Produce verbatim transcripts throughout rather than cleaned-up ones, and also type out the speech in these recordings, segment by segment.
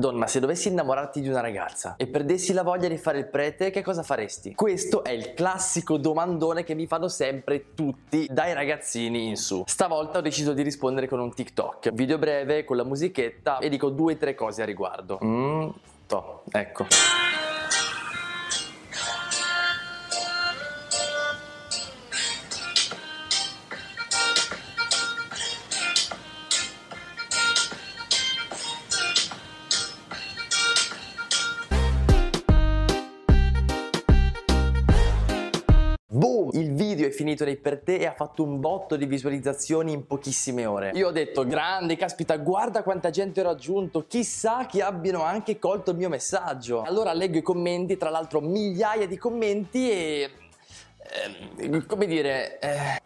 Donna, se dovessi innamorarti di una ragazza e perdessi la voglia di fare il prete, che cosa faresti? Questo è il classico domandone che mi fanno sempre tutti, dai ragazzini in su. Stavolta ho deciso di rispondere con un TikTok, video breve con la musichetta, e dico due o tre cose a riguardo. Mm, to, ecco. Boom! Il video è finito nei per te e ha fatto un botto di visualizzazioni in pochissime ore. Io ho detto, grande, caspita, guarda quanta gente ho raggiunto, chissà che abbiano anche colto il mio messaggio. Allora leggo i commenti, tra l'altro migliaia di commenti e... Eh, come dire... Eh,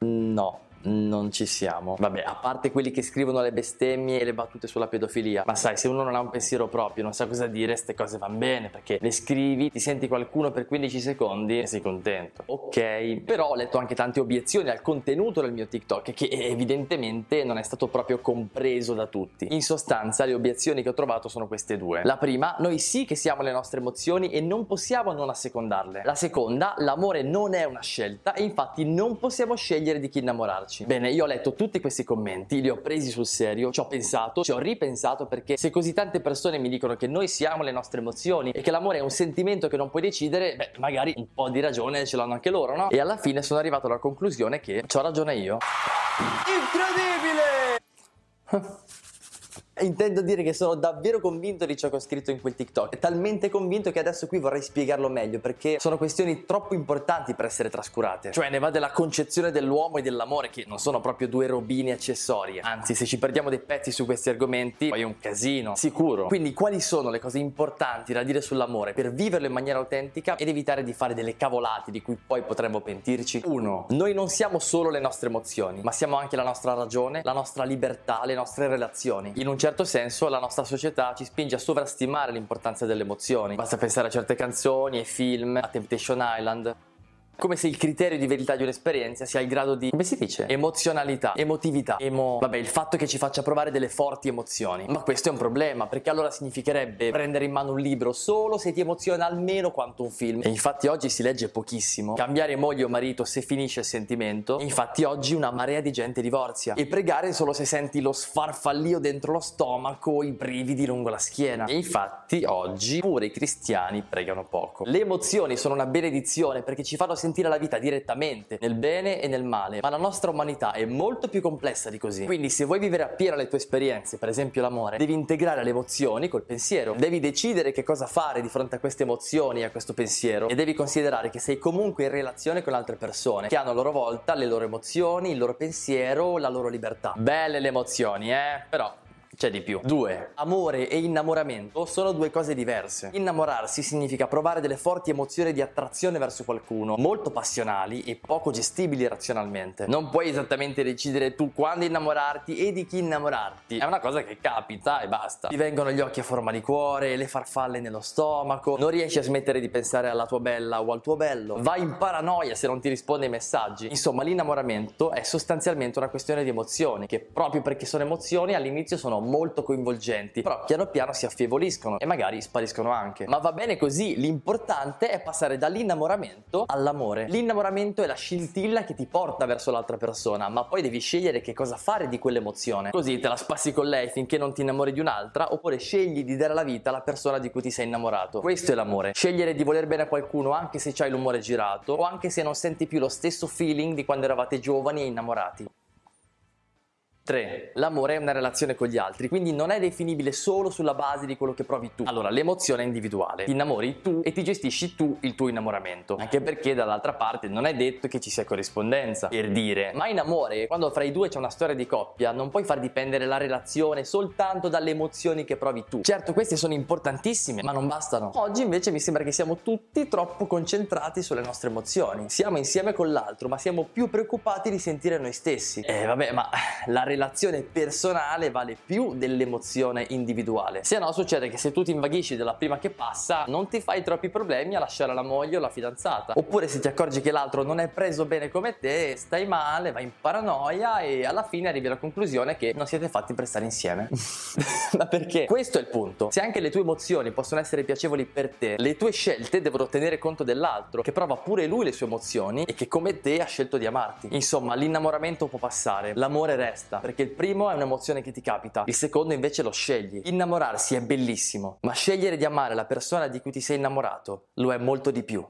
no. Non ci siamo. Vabbè, a parte quelli che scrivono le bestemmie e le battute sulla pedofilia. Ma sai, se uno non ha un pensiero proprio, non sa cosa dire, ste cose van bene, perché le scrivi, ti senti qualcuno per quindici secondi e sei contento. Ok, però ho letto anche tante obiezioni al contenuto del mio TikTok, che evidentemente non è stato proprio compreso da tutti. In sostanza, le obiezioni che ho trovato sono queste due. La prima: noi sì che siamo le nostre emozioni e non possiamo non assecondarle. La seconda: l'amore non è una scelta e infatti non possiamo scegliere di chi innamorarci. Bene, io ho letto tutti questi commenti, li ho presi sul serio, ci ho pensato, ci ho ripensato, perché se così tante persone mi dicono che noi siamo le nostre emozioni e che l'amore è un sentimento che non puoi decidere, beh, magari un po' di ragione ce l'hanno anche loro, no? E alla fine sono arrivato alla conclusione che c'ho ragione io. Incredibile! Intendo dire che sono davvero convinto di ciò che ho scritto in quel TikTok, talmente convinto che adesso qui vorrei spiegarlo meglio, perché sono questioni troppo importanti per essere trascurate. Cioè, ne va della concezione dell'uomo e dell'amore, che non sono proprio due robine accessorie. Anzi, se ci perdiamo dei pezzi su questi argomenti, poi è un casino, sicuro. Quindi quali sono le cose importanti da dire sull'amore per viverlo in maniera autentica ed evitare di fare delle cavolate di cui poi potremmo pentirci? Uno, noi non siamo solo le nostre emozioni, ma siamo anche la nostra ragione, la nostra libertà, le nostre relazioni. In un certo In certo senso la nostra società ci spinge a sovrastimare l'importanza delle emozioni. Basta pensare a certe canzoni e film, a Temptation Island. Come se il criterio di verità di un'esperienza sia il grado di, come si dice, emozionalità, emotività, emo... vabbè, il fatto che ci faccia provare delle forti emozioni. Ma questo è un problema, perché allora significherebbe prendere in mano un libro solo se ti emoziona almeno quanto un film. E infatti oggi si legge pochissimo. Cambiare moglie o marito se finisce il sentimento. E infatti oggi una marea di gente divorzia. E pregare solo se senti lo sfarfallio dentro lo stomaco, i brividi lungo la schiena. E infatti oggi pure i cristiani pregano poco. Le emozioni sono una benedizione perché ci fanno sentire sentire la vita direttamente, nel bene e nel male, ma la nostra umanità è molto più complessa di così. Quindi se vuoi vivere appieno le tue esperienze, per esempio l'amore, devi integrare le emozioni col pensiero, devi decidere che cosa fare di fronte a queste emozioni e a questo pensiero, e devi considerare che sei comunque in relazione con altre persone che hanno a loro volta le loro emozioni, il loro pensiero, la loro libertà. Belle le emozioni, eh? Però... c'è di più. Due. Amore e innamoramento sono due cose diverse. Innamorarsi significa provare delle forti emozioni di attrazione verso qualcuno, molto passionali e poco gestibili razionalmente. Non puoi esattamente decidere tu quando innamorarti e di chi innamorarti. È una cosa che capita e basta. Ti vengono gli occhi a forma di cuore, le farfalle nello stomaco, non riesci a smettere di pensare alla tua bella o al tuo bello, vai in paranoia se non ti risponde ai messaggi. Insomma, l'innamoramento è sostanzialmente una questione di emozioni, che proprio perché sono emozioni all'inizio sono molto coinvolgenti, però piano piano si affievoliscono e magari spariscono anche. Ma va bene così, l'importante è passare dall'innamoramento all'amore. L'innamoramento è la scintilla che ti porta verso l'altra persona, ma poi devi scegliere che cosa fare di quell'emozione. Così te la spassi con lei finché non ti innamori di un'altra, oppure scegli di dare la vita alla persona di cui ti sei innamorato. Questo è l'amore. Scegliere di voler bene a qualcuno anche se c'hai l'umore girato o anche se non senti più lo stesso feeling di quando eravate giovani e innamorati. Tre. L'amore è una relazione con gli altri, quindi non è definibile solo sulla base di quello che provi tu. Allora, l'emozione è individuale, ti innamori tu e ti gestisci tu il tuo innamoramento, anche perché dall'altra parte non è detto che ci sia corrispondenza, per dire. Ma in amore, quando fra i due c'è una storia di coppia, non puoi far dipendere la relazione soltanto dalle emozioni che provi tu. Certo, queste sono importantissime, ma non bastano. Oggi invece mi sembra che siamo tutti troppo concentrati sulle nostre emozioni. Siamo insieme con l'altro, ma siamo più preoccupati di sentire noi stessi. Eh vabbè, ma la relazione relazione personale vale più dell'emozione individuale. Se no succede che se tu ti invaghisci della prima che passa non ti fai troppi problemi a lasciare la moglie o la fidanzata, oppure se ti accorgi che l'altro non è preso bene come te stai male, vai in paranoia e alla fine arrivi alla conclusione che non siete fatti per stare insieme. Ma perché? Questo è il punto. Se anche le tue emozioni possono essere piacevoli per te, le tue scelte devono tenere conto dell'altro, che prova pure lui le sue emozioni e che come te ha scelto di amarti. Insomma, l'innamoramento può passare, l'amore resta, perché il primo è un'emozione che ti capita, il secondo invece lo scegli. Innamorarsi è bellissimo, ma scegliere di amare la persona di cui ti sei innamorato lo è molto di più.